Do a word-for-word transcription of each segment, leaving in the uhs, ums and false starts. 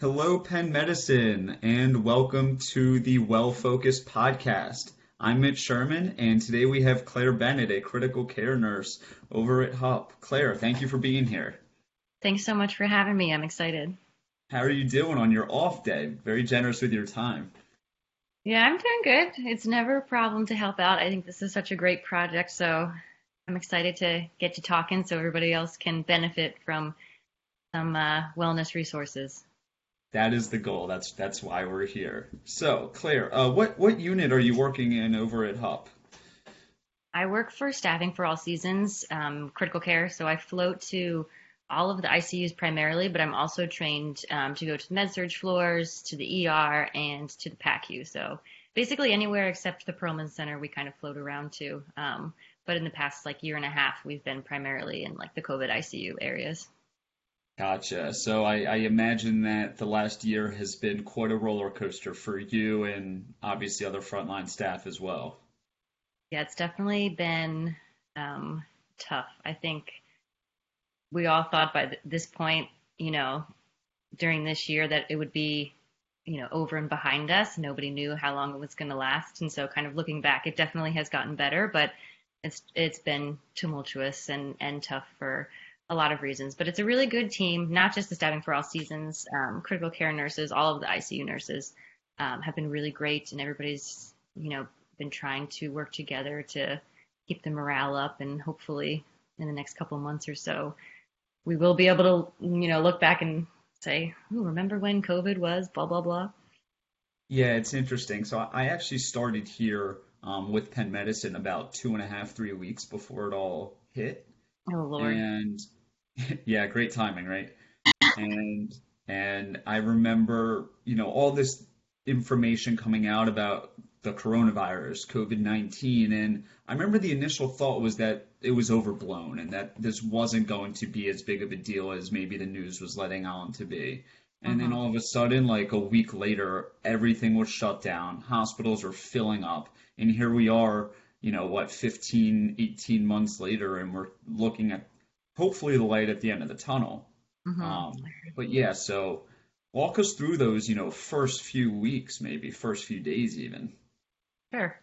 Hello, Penn Medicine, and welcome to the Well-Focused Podcast. I'm Mitch Sherman, and today we have Clare Bennett, a critical care nurse over at H U P. Clare, thank you for being here. Thanks so much for having me. I'm excited. How are you doing on your off day? Very generous with your time. Yeah, I'm doing good. It's never a problem to help out. I think this is such a great project, so I'm excited to get you talking so everybody else can benefit from some uh, wellness resources. That is the goal. That's that's why we're here. So, Clare, uh, what, what unit are you working in over at H U P? I work for Staffing for All Seasons, um, critical care. So I float to all of the I C Us primarily, but I'm also trained um, to go to the med-surg floors, to the E R, and to the PACU. So basically anywhere except the Perlman Center we kind of float around to. Um, but in the past like year and a half, we've been primarily in like the COVID I C U areas. Gotcha. So I, I imagine that the last year has been quite a roller coaster for you and obviously other frontline staff as well. Yeah, it's definitely been um, tough. I think we all thought by th- this point, you know, during this year that it would be, you know, over and behind us. Nobody knew how long it was going to last. And so kind of looking back, it definitely has gotten better, but it's it's been tumultuous and, and tough for a lot of reasons, but it's a really good team, not just the Staffing for All Seasons, um, critical care nurses, all of the I C U nurses um, have been really great, and everybody's, you know, been trying to work together to keep the morale up, and hopefully in the next couple of months or so, we will be able to, you know, look back and say, oh, remember when COVID was, blah, blah, blah. Yeah, it's interesting. So I actually started here um, with Penn Medicine about two and a half, three weeks before it all hit. Oh, Lord. And yeah, great timing, right? And and I remember, you know, all this information coming out about the coronavirus, COVID nineteen, and I remember the initial thought was that it was overblown and that this wasn't going to be as big of a deal as maybe the news was letting on to be. And mm-hmm. then all of a sudden, like a week later, everything was shut down, hospitals are filling up, and here we are, you know, what, fifteen, eighteen months later, and we're looking at hopefully the light at the end of the tunnel. Mm-hmm. Um, but yeah, so walk us through those, you know, first few weeks, maybe first few days even. Sure.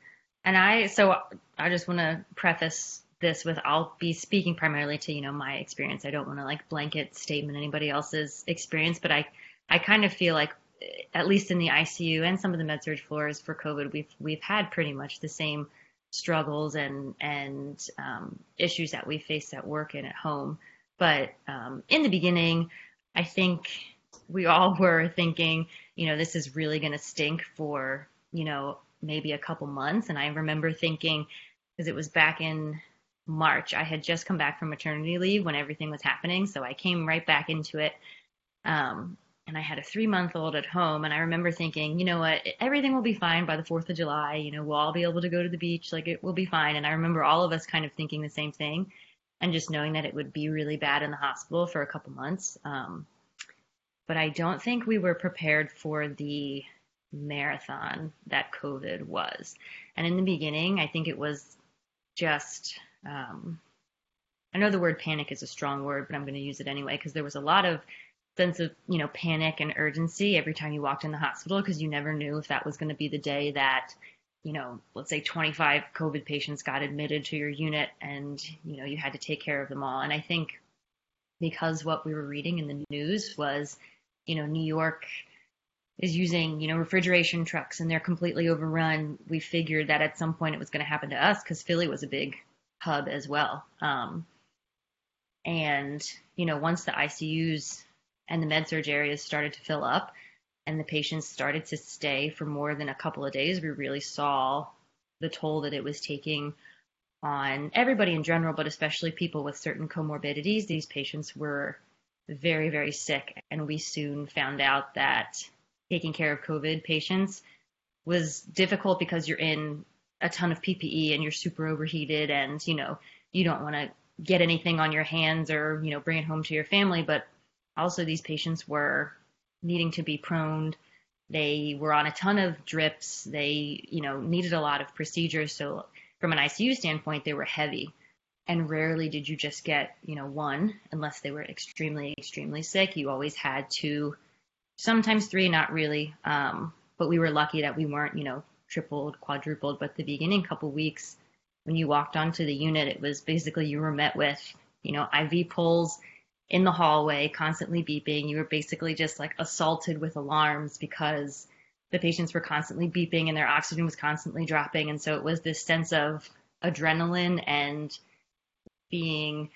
And I, so I just want to preface this with, I'll be speaking primarily to, you know, my experience. I don't want to like blanket statement anybody else's experience, but I, I kind of feel like at least in the I C U and some of the med-surg floors for COVID, we've, we've had pretty much the same struggles and and um, issues that we face at work and at home. But um, in the beginning, I think we all were thinking, you know, this is really going to stink for, you know, maybe a couple months. And I remember thinking, because it was back in March, I had just come back from maternity leave when everything was happening. So I came right back into it. Um, and I had a three-month-old at home, and I remember thinking, you know what, everything will be fine by the fourth of July, you know, we'll all be able to go to the beach, like, it will be fine, and I remember all of us kind of thinking the same thing, and just knowing that it would be really bad in the hospital for a couple months, um, but I don't think we were prepared for the marathon that COVID was, and in the beginning, I think it was just, um, I know the word panic is a strong word, but I'm going to use it anyway, because there was a lot of sense of, you know, panic and urgency every time you walked in the hospital, because you never knew if that was going to be the day that, you know, let's say twenty-five COVID patients got admitted to your unit and, you know, you had to take care of them all. And I think because what we were reading in the news was, you know, New York is using, you know, refrigeration trucks and they're completely overrun. We figured that at some point it was going to happen to us because Philly was a big hub as well. Um, and, you know, once the I C Us and the med-surg areas started to fill up and the patients started to stay for more than a couple of days, we really saw the toll that it was taking on everybody in general, but especially people with certain comorbidities. These patients were very, very sick, and we soon found out that taking care of COVID patients was difficult because you're in a ton of P P E and you're super overheated and, you know, you don't want to get anything on your hands or, you know, bring it home to your family, but also, these patients were needing to be proned. They were on a ton of drips. They, you know, needed a lot of procedures. So from an I C U standpoint, they were heavy. And rarely did you just get, you know, one, unless they were extremely, extremely sick. You always had two sometimes three, not really. Um, but we were lucky that we weren't, you know, tripled, quadrupled. But the beginning couple weeks, when you walked onto the unit, it was basically you were met with, you know, I V poles in the hallway, constantly beeping. You were basically just like assaulted with alarms because the patients were constantly beeping and their oxygen was constantly dropping. And so it was this sense of adrenaline and being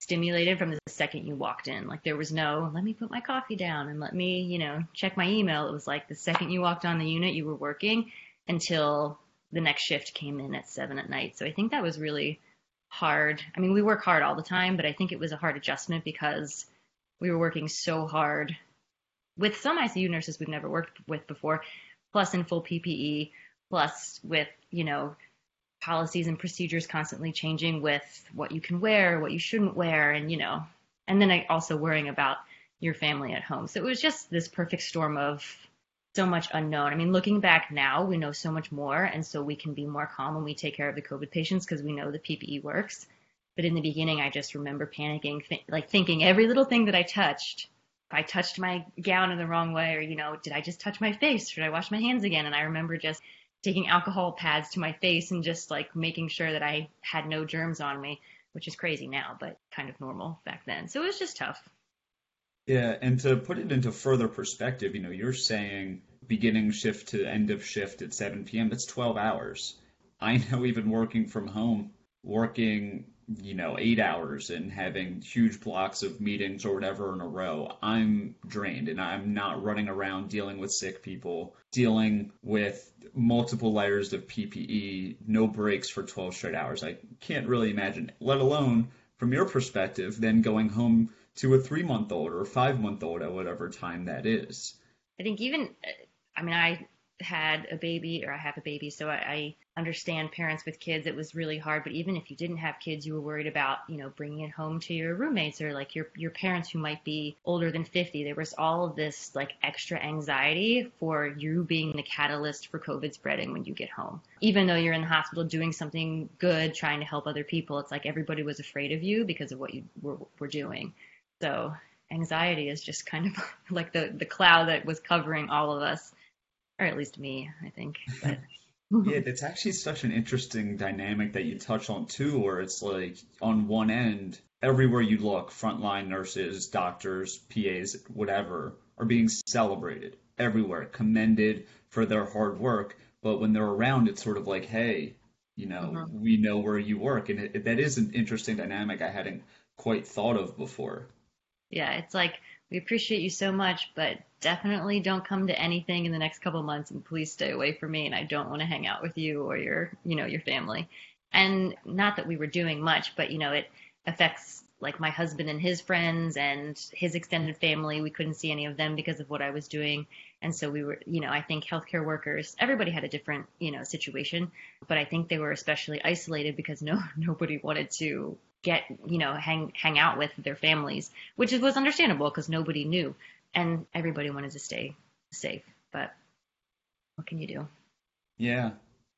stimulated from the second you walked in. Like there was no, let me put my coffee down and let me, you know, check my email. It was like the second you walked on the unit, you were working until the next shift came in at seven at night. So I think that was really hard. I mean, we work hard all the time, but I think it was a hard adjustment because we were working so hard with some I C U nurses we've never worked with before, plus in full P P E, plus with, you know, policies and procedures constantly changing with what you can wear, what you shouldn't wear, and, you know, and then also worrying about your family at home. So it was just this perfect storm of so much unknown. I mean, looking back now, we know so much more, and so we can be more calm when we take care of the COVID patients because we know the P P E works. But in the beginning, I just remember panicking, th- like thinking every little thing that I touched, if I touched my gown in the wrong way, or, you know, did I just touch my face? Should I wash my hands again? And I remember just taking alcohol pads to my face and just like making sure that I had no germs on me, which is crazy now, but kind of normal back then. So it was just tough. Yeah. And to put it into further perspective, you know, you're saying beginning shift to end of shift at seven p.m., that's twelve hours. I know even working from home, working, you know, eight hours and having huge blocks of meetings or whatever in a row, I'm drained and I'm not running around dealing with sick people, dealing with multiple layers of P P E, no breaks for twelve straight hours. I can't really imagine, let alone from your perspective, then going home to a three month old or five month old at whatever time that is. I think even, I mean, I had a baby or I have a baby, so I, I understand parents with kids. It was really hard, but even if you didn't have kids, you were worried about, you know, bringing it home to your roommates or like your your parents who might be older than fifty. There was all of this like extra anxiety for you being the catalyst for COVID spreading when you get home. Even though you're in the hospital doing something good, trying to help other people, it's like everybody was afraid of you because of what you were, were doing. So anxiety is just kind of like the, the cloud that was covering all of us, or at least me, I think. But yeah, that's actually such an interesting dynamic that you touch on too, where it's like on one end, everywhere you look, frontline nurses, doctors, P As, whatever, are being celebrated everywhere, commended for their hard work. But when they're around, it's sort of like, hey, you know, uh-huh. we know where you work. And it, that is an interesting dynamic I hadn't quite thought of before. Yeah, it's like, we appreciate you so much, but definitely don't come to anything in the next couple months, and please stay away from me. And I don't want to hang out with you or your, you know, your family. And not that we were doing much, but, you know, it affects like my husband and his friends and his extended family. We couldn't see any of them because of what I was doing. And so we were, you know, I think healthcare workers, everybody had a different, you know, situation, but I think they were especially isolated because no, nobody wanted to get, you know, hang, hang out with their families, which was understandable because nobody knew and everybody wanted to stay safe, but what can you do? Yeah,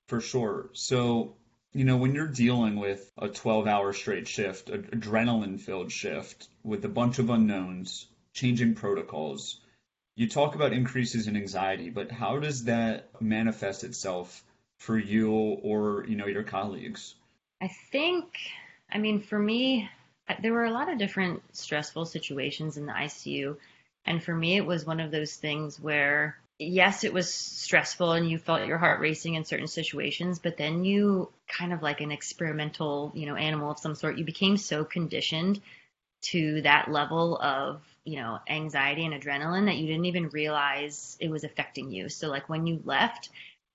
for sure. So, you know, when you're dealing with a twelve hour straight shift, an adrenaline filled shift with a bunch of unknowns, changing protocols, you talk about increases in anxiety, but how does that manifest itself for you or, you know, your colleagues? I think, I mean, for me, there were a lot of different stressful situations in the I C U. And for me, it was one of those things where, yes, it was stressful and you felt your heart racing in certain situations, but then you kind of like an experimental, you know, animal of some sort, you became so conditioned to that level of, you know, anxiety and adrenaline that you didn't even realize it was affecting you. So like when you left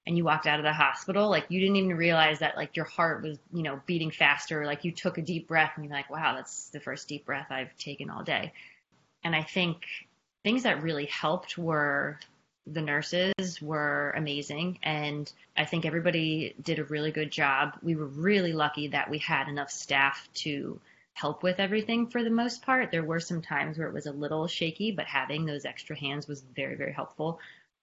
and you walked out of the hospital, like you didn't even realize that like your heart was, you know, beating faster. Like you took a deep breath and you're like, wow, that's the first deep breath I've taken all day. And I think things that really helped were the nurses were amazing. And I think everybody did a really good job. We were really lucky that we had enough staff to help with everything for the most part. There were some times where it was a little shaky, but having those extra hands was very, very helpful.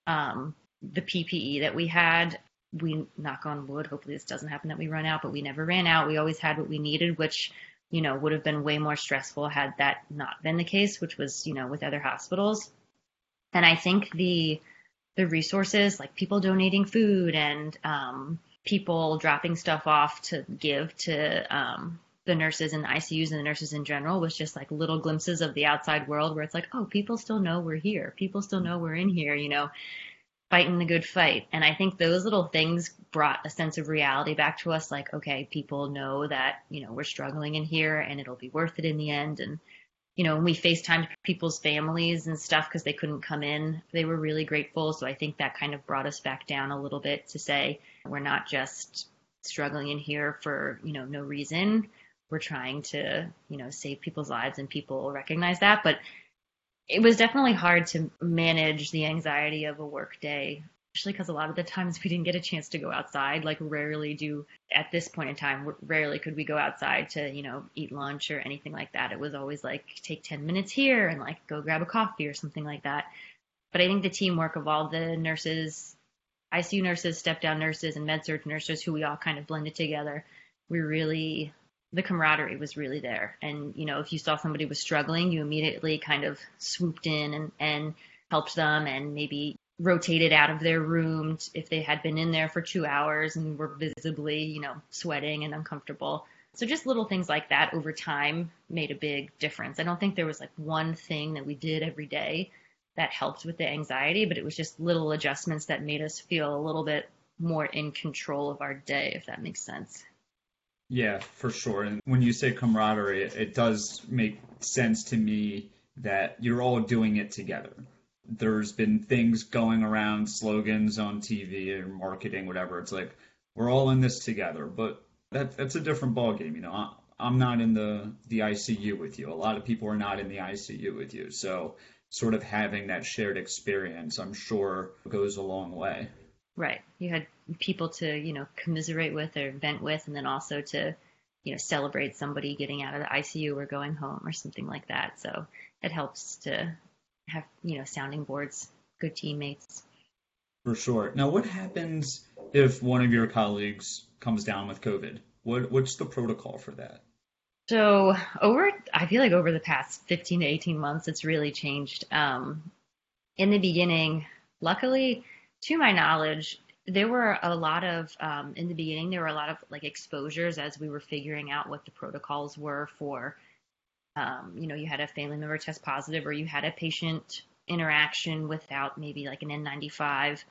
Um, the P P E that we had, we knock on wood, hopefully this doesn't happen that we run out, but we never ran out. We always had what we needed, which, you know, would have been way more stressful had that not been the case, which was, you know, with other hospitals. And I think the the resources, like people donating food and um, people dropping stuff off to give to um, the nurses in the I C Us and the nurses in general, was just like little glimpses of the outside world where it's like, oh, people still know we're here. People still know we're in here, you know, fighting the good fight. And I think those little things brought a sense of reality back to us, like, okay, people know that, you know, we're struggling in here and it'll be worth it in the end. And, you know, when we FaceTimed people's families and stuff because they couldn't come in, they were really grateful. So I think that kind of brought us back down a little bit to say, we're not just struggling in here for, you know, no reason. We're trying to, you know, save people's lives, and people recognize that. But it was definitely hard to manage the anxiety of a work day, especially because a lot of the times we didn't get a chance to go outside. Like rarely do, at this point in time, rarely could we go outside to, you know, eat lunch or anything like that. It was always like, take ten minutes here and like go grab a coffee or something like that. But I think the teamwork of all the nurses, I C U nurses, step down nurses, and med surg nurses, who we all kind of blended together, we really, the camaraderie was really there. And, you know, if you saw somebody was struggling, you immediately kind of swooped in and, and helped them, and maybe rotated out of their room if they had been in there for two hours and were visibly, you know, sweating and uncomfortable. So just little things like that over time made a big difference. I don't think there was like one thing that we did every day that helped with the anxiety, but it was just little adjustments that made us feel a little bit more in control of our day, if that makes sense. Yeah, for sure. And when you say camaraderie, it does make sense to me that you're all doing it together. There's been things going around, slogans on T V or marketing, whatever. It's like, we're all in this together. But that that's a different ballgame. You know, I, I'm not in the, the I C U with you. A lot of people are not in the I C U with you. So sort of having that shared experience, I'm sure, goes a long way. Right. You had people to, you know, commiserate with or vent with, and then also to, you know, celebrate somebody getting out of the I C U or going home or something like that. So it helps to have, you know, sounding boards, good teammates. For sure. Now, what happens if one of your colleagues comes down with COVID? What What's the protocol for that? So over, I feel like over the past fifteen to eighteen months, it's really changed. Um, in the beginning, luckily, to my knowledge, there were a lot of, um, in the beginning, there were a lot of like exposures as we were figuring out what the protocols were for, um, you know, you had a family member test positive, or you had a patient interaction without maybe like an N ninety-five,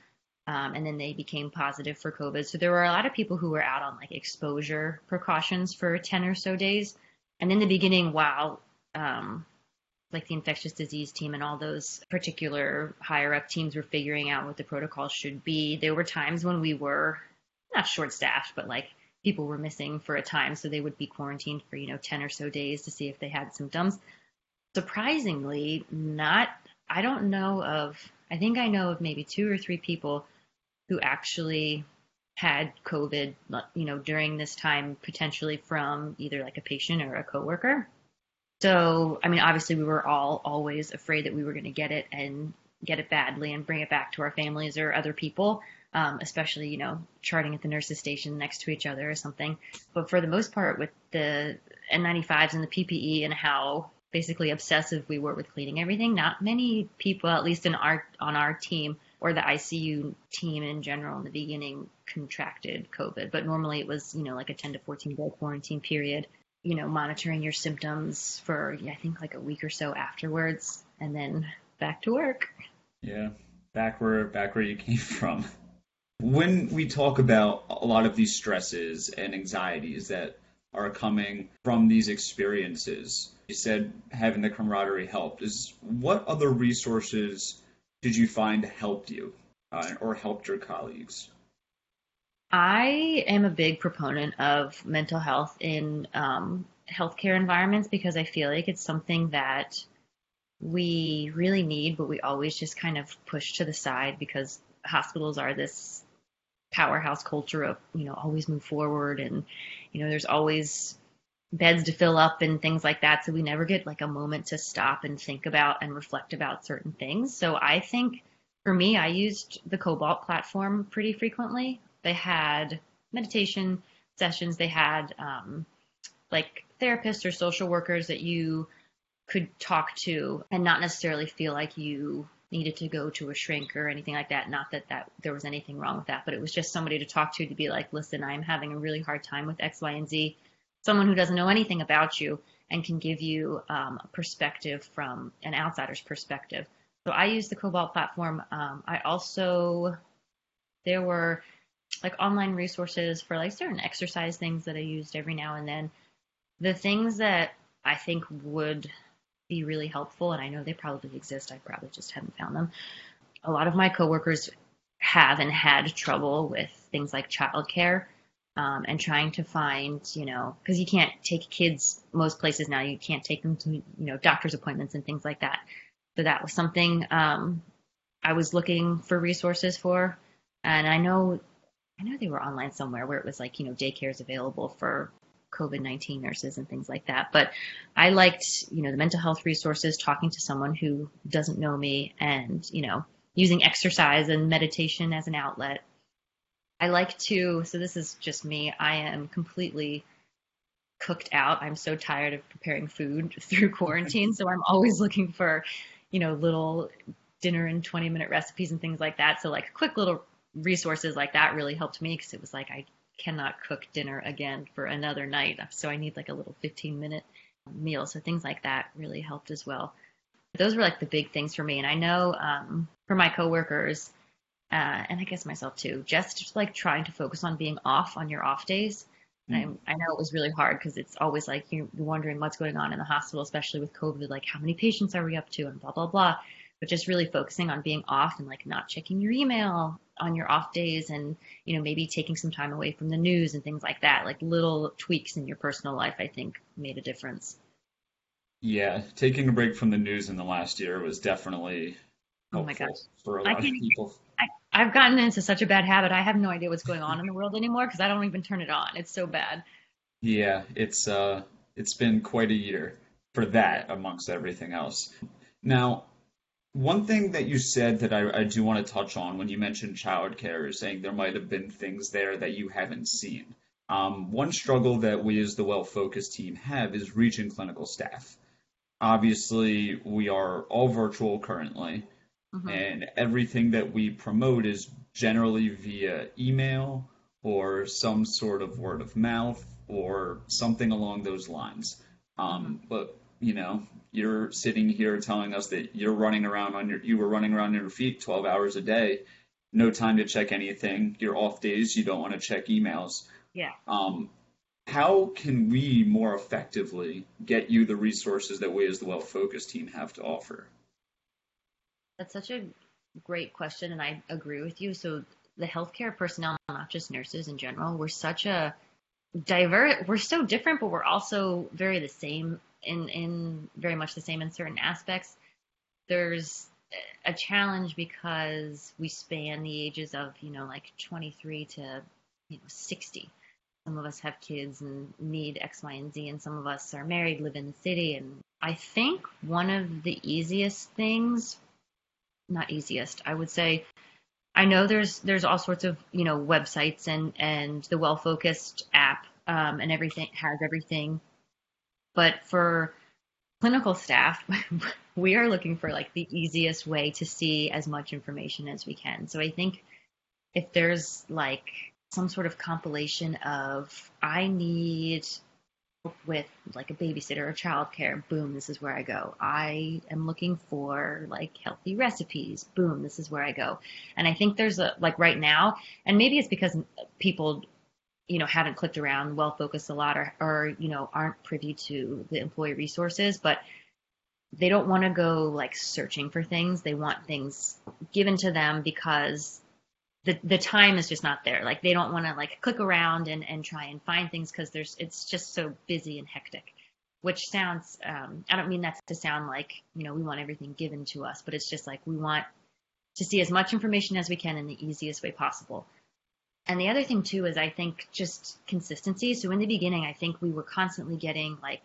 um, and then they became positive for COVID. So there were a lot of people who were out on like exposure precautions for ten or so days. And in the beginning, while um, like the infectious disease team and all those particular higher up teams were figuring out what the protocol should be, there were times when we were not short staffed, but like people were missing for a time. So they would be quarantined for, you know, ten or so days to see if they had symptoms. Surprisingly, not, I don't know of, I think I know of maybe two or three people who actually had COVID, you know, during this time, potentially from either like a patient or a coworker. So, I mean, obviously we were all always afraid that we were going to get it and get it badly and bring it back to our families or other people, um, especially, you know, charting at the nurse's station next to each other or something. But for the most part, with the N ninety-fives and the P P E and how basically obsessive we were with cleaning everything, not many people, at least in our on our team or the I C U team in general in the beginning, contracted COVID. But normally it was, you know, like a ten to fourteen day quarantine period, you know, monitoring your symptoms for, I think, like a week or so afterwards, and then back to work. Yeah, back where back where you came from. When we talk about a lot of these stresses and anxieties that are coming from these experiences, you said having the camaraderie helped. Is what other resources did you find helped you uh, or helped your colleagues? I am a big proponent of mental health in um, healthcare environments, because I feel like it's something that we really need, but we always just kind of push to the side, because hospitals are this powerhouse culture of, you know, always move forward, and, you know, there's always beds to fill up and things like that. So we never get like a moment to stop and think about and reflect about certain things. So I think for me, I used the Cobalt platform pretty frequently. They had meditation sessions. They had um, like therapists or social workers that you could talk to and not necessarily feel like you needed to go to a shrink or anything like that. Not that, that there was anything wrong with that, but it was just somebody to talk to, to be like, listen, I'm having a really hard time with X, Y, and Z. Someone who doesn't know anything about you and can give you um, a perspective from an outsider's perspective. So I use the Cobalt platform. Um, I also, there were like online resources for like certain exercise things that I used every now and then. The things that I think would be really helpful, and I know they probably exist, I probably just haven't found them. A lot of my coworkers have and had trouble with things like childcare um, and trying to find, you know, because you can't take kids most places now, you can't take them to, you know, doctor's appointments and things like that. So that was something um, I was looking for resources for. And I know, I know they were online somewhere where it was like, you know, daycare's available for COVID nineteen nurses and things like that. But I liked, you know, the mental health resources, talking to someone who doesn't know me and, you know, using exercise and meditation as an outlet. I like to, so this is just me, I am completely cooked out. I'm so tired of preparing food through quarantine. So I'm always looking for, you know, little dinner and twenty minute recipes and things like that. So like quick little resources like that really helped me, because it was like, I cannot cook dinner again for another night. So I need like a little fifteen minute meal. So things like that really helped as well. But those were like the big things for me. And I know um, for my coworkers, uh, and I guess myself too, just like trying to focus on being off on your off days. And I, I know it was really hard, because it's always like you're wondering what's going on in the hospital, especially with COVID, like how many patients are we up to and blah, blah, blah. But just really focusing on being off and like not checking your email on your off days, and, you know, maybe taking some time away from the news and things like that. Like little tweaks in your personal life, I think, made a difference. Yeah. Taking a break from the news in the last year was definitely helpful. Oh my gosh. For a lot of people. I, I've gotten into such a bad habit. I have no idea what's going on in the world anymore, because I don't even turn it on. It's so bad. Yeah. It's, uh, it's been quite a year for that amongst everything else. Now, one thing that you said that I, I do want to touch on when you mentioned childcare is saying there might have been things there that you haven't seen. Um, one struggle that we as the Well-Focused team have is reaching clinical staff. Obviously, we are all virtual currently, mm-hmm. and everything that we promote is generally via email or some sort of word of mouth or something along those lines. Um, mm-hmm. But, you know, you're sitting here telling us that you're running around on your, you were running around on your feet twelve hours a day, no time to check anything. Your off days, you don't want to check emails. Yeah. Um, how can we more effectively get you the resources that we as the Well-Focused team have to offer? That's such a great question, and I agree with you. So the healthcare personnel, not just nurses in general, we're such a diverse, we're so different, but we're also very the same. In, in very much the same in certain aspects. There's a challenge because we span the ages of, you know, like twenty-three to, you know, sixty. Some of us have kids and need X, Y, and Z, and some of us are married, live in the city. And I think one of the easiest things, not easiest, I would say, I know there's there's all sorts of, you know, websites and, and the Well-Focused app um, and everything has everything. But for clinical staff, we are looking for like the easiest way to see as much information as we can. So I think if there's like some sort of compilation of, I need help with like a babysitter or childcare, boom, this is where I go. I am looking for like healthy recipes, boom, this is where I go. And I think there's a, like right now, and maybe it's because people, you know, haven't clicked around Well-Focused a lot, or, or, you know, aren't privy to the employee resources, but they don't want to go like searching for things. They want things given to them because the the time is just not there. Like they don't want to like click around and, and try and find things, because there's, it's just so busy and hectic, which sounds, um, I don't mean that to sound like, you know, we want everything given to us, but it's just like, we want to see as much information as we can in the easiest way possible. And the other thing too is I think just consistency. So in the beginning, I think we were constantly getting like,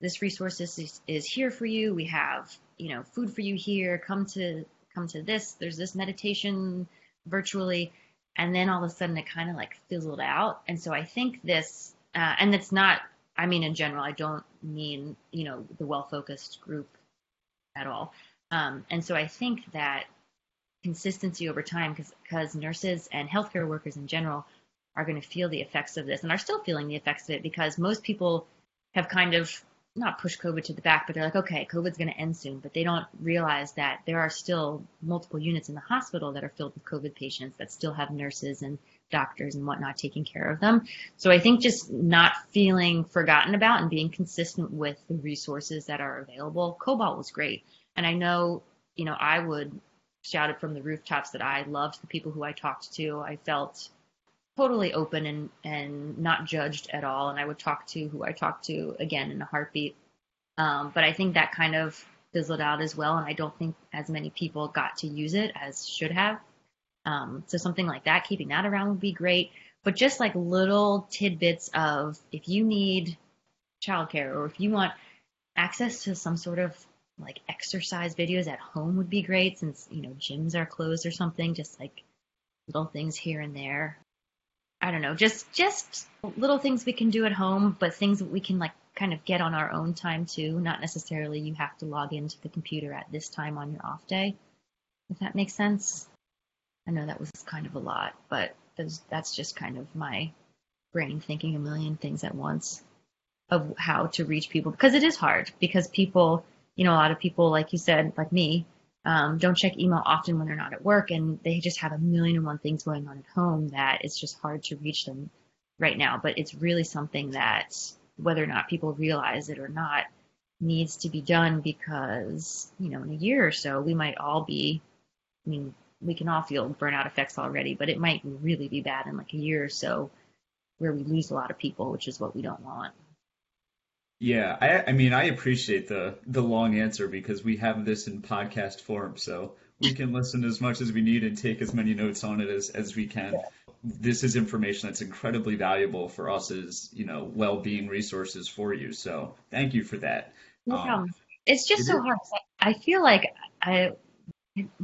this resource is, is here for you. We have, you know, food for you here. Come to come to this. There's this meditation virtually. And then all of a sudden it kind of like fizzled out. And so I think this, uh, and it's not, I mean, in general, I don't mean, you know, the Well-Focused group at all. Um, and so I think that consistency over time, because because nurses and healthcare workers in general are going to feel the effects of this and are still feeling the effects of it, because most people have kind of not pushed COVID to the back, but they're like, okay, COVID's going to end soon. But they don't realize that there are still multiple units in the hospital that are filled with COVID patients that still have nurses and doctors and whatnot taking care of them. So I think just not feeling forgotten about and being consistent with the resources that are available. Cobalt was great. And I know, you know, I would shout it from the rooftops that I loved the people who I talked to. I felt totally open and, and not judged at all. And I would talk to who I talked to, again, in a heartbeat. Um, but I think that kind of fizzled out as well. And I don't think as many people got to use it as should have. Um, so something like that, keeping that around would be great. But just like little tidbits of, if you need childcare or if you want access to some sort of like exercise videos at home would be great, since, you know, gyms are closed or something, just like little things here and there. I don't know, just just little things we can do at home, but things that we can like kind of get on our own time too. Not necessarily you have to log into the computer at this time on your off day, if that makes sense. I know that was kind of a lot, but that's just kind of my brain thinking a million things at once of how to reach people, because it is hard, because people, you know, a lot of people, like you said, like me, um, don't check email often when they're not at work, and they just have a million and one things going on at home that it's just hard to reach them right now. But it's really something that, whether or not people realize it or not, needs to be done, because, you know, in a year or so, we might all be, I mean, we can all feel burnout effects already, but it might really be bad in like a year or so where we lose a lot of people, which is what we don't want. Yeah, I, I mean, I appreciate the the long answer, because we have this in podcast form, so we can listen as much as we need and take as many notes on it as, as we can. This is information that's incredibly valuable for us as, you know, well-being resources for you. So thank you for that. No um, problem. It's just so hard. I feel like I,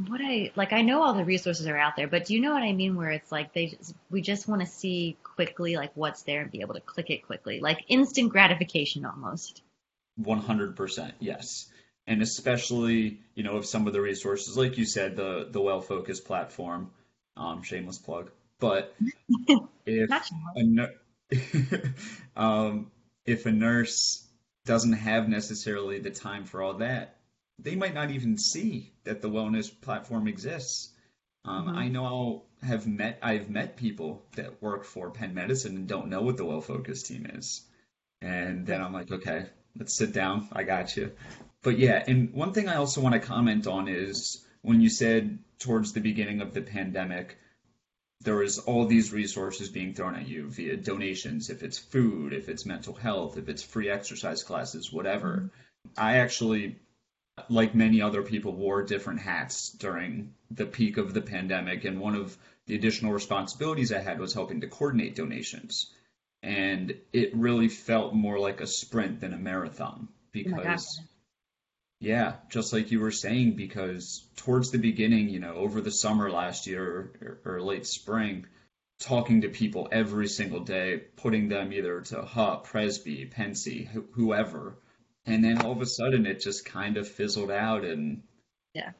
what I, like I know all the resources are out there, but do you know what I mean? Where it's like they just, we just want to see quickly like what's there and be able to click it quickly, like instant gratification almost. one hundred percent, yes. And especially, you know, if some of the resources, like you said, the the WellFocus platform, um, shameless plug. But if a nu- um, if a nurse doesn't have necessarily the time for all that, they might not even see that the wellness platform exists. Um, mm-hmm. I know I'll have met, I've met people that work for Penn Medicine and don't know what the WellFocus team is. And then I'm like, okay, let's sit down. I got you. But yeah, and one thing I also want to comment on is when you said towards the beginning of the pandemic, there was all these resources being thrown at you via donations, if it's food, if it's mental health, if it's free exercise classes, whatever. Mm-hmm. I actually, like many other people, wore different hats during the peak of the pandemic. And one of the additional responsibilities I had was helping to coordinate donations. And it really felt more like a sprint than a marathon, because, oh yeah, just like you were saying, because towards the beginning, you know, over the summer last year or, or late spring, talking to people every single day, putting them either to H U P, Presby, Pensy, wh- whoever, and then all of a sudden it just kind of fizzled out, and yeah,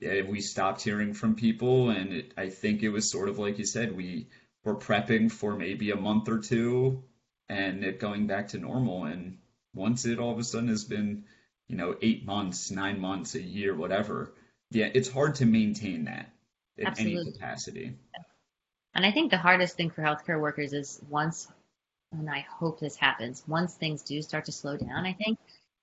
we stopped hearing from people. And it, I think it was sort of like you said, we were prepping for maybe a month or two and it going back to normal. And once it all of a sudden has been, you know, eight months, nine months, a year, whatever. Yeah, it's hard to maintain that in Absolutely. Any capacity. And I think the hardest thing for healthcare workers is once, and I hope this happens, once things do start to slow down, I think,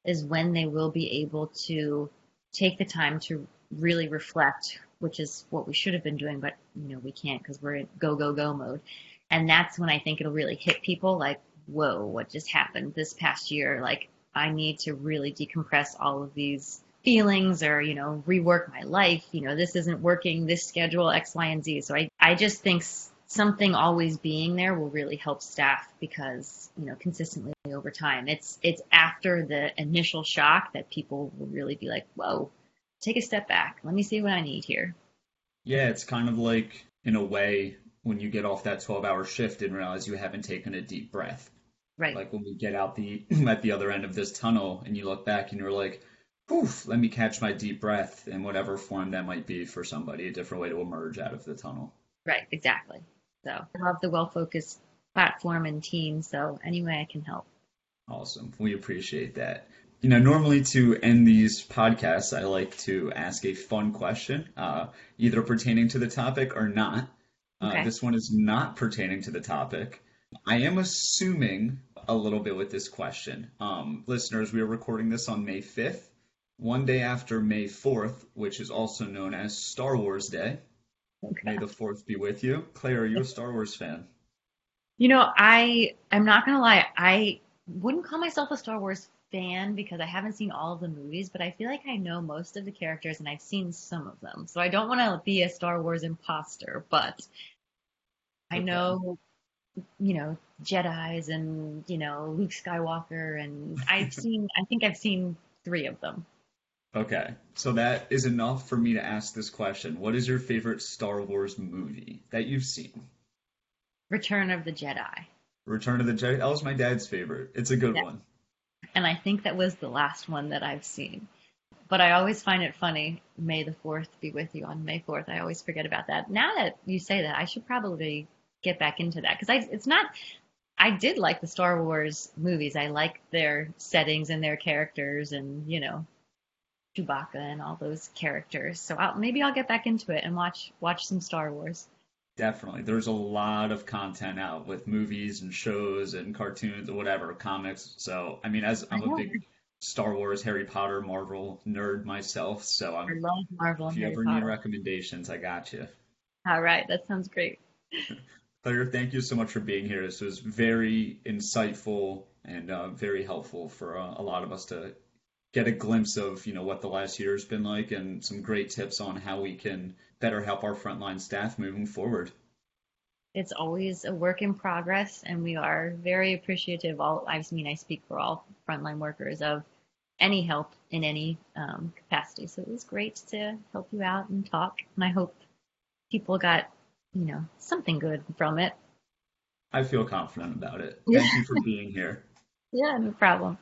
is when they will be able to take the time to really reflect, which is what we should have been doing, but you know, we can't because we're in go, go, go mode. And that's when I think it'll really hit people like, whoa, what just happened this past year? Like, I need to really decompress all of these feelings, or, you know, rework my life. You know, this isn't working, this schedule, X, Y, and Z. So I, I just think something always being there will really help staff, because, you know, consistently over time, it's it's after the initial shock that people will really be like, whoa, take a step back. Let me see what I need here. Yeah, it's kind of like, in a way, when you get off that twelve hour shift and realize you haven't taken a deep breath. Right. Like when we get out the at the other end of this tunnel and you look back and you're like, poof, let me catch my deep breath in whatever form that might be for somebody, a different way to emerge out of the tunnel. Right, exactly. So I love the Well-Focused platform and team. So any way I can help. Awesome. We appreciate that. You know, normally to end these podcasts, I like to ask a fun question, uh, either pertaining to the topic or not. Uh, okay. This one is not pertaining to the topic. I am assuming a little bit with this question. Um, listeners, we are recording this on May fifth, one day after May fourth, which is also known as Star Wars Day. Okay. May the fourth be with you. Claire, are you a Star Wars fan? You know, I, I'm not going to lie. I wouldn't call myself a Star Wars fan because I haven't seen all of the movies, but I feel like I know most of the characters and I've seen some of them. So I don't want to be a Star Wars imposter, but I know, you know, Jedis and, you know, Luke Skywalker, and I've seen, I think I've seen three of them. Okay. So that is enough for me to ask this question. What is your favorite Star Wars movie that you've seen? Return of the Jedi. Return of the Jedi. That was my dad's favorite. It's a good yeah. one. And I think that was the last one that I've seen. But I always find it funny, May the fourth be with you on May fourth. I always forget about that. Now that you say that, I should probably get back into that. Because I, it's not, I did like the Star Wars movies. I like their settings and their characters and, you know, Chewbacca and all those characters. So I'll, maybe I'll get back into it and watch watch some Star Wars. Definitely. There's a lot of content out with movies and shows and cartoons and whatever, comics. So, I mean, as I'm a big Star Wars, Harry Potter, Marvel nerd myself. So I'm, I love Marvel. If you ever need recommendations, I got you. All right. That sounds great. Claire, thank you so much for being here. This was very insightful and uh, very helpful for uh, a lot of us to get a glimpse of, you know, what the last year has been like and some great tips on how we can better help our frontline staff moving forward. It's always a work in progress, and we are very appreciative. All I mean, I speak for all frontline workers, of any help in any um, capacity. So it was great to help you out and talk, and I hope people got, you know, something good from it. I feel confident about it. Thank you for being here. Yeah, no problem.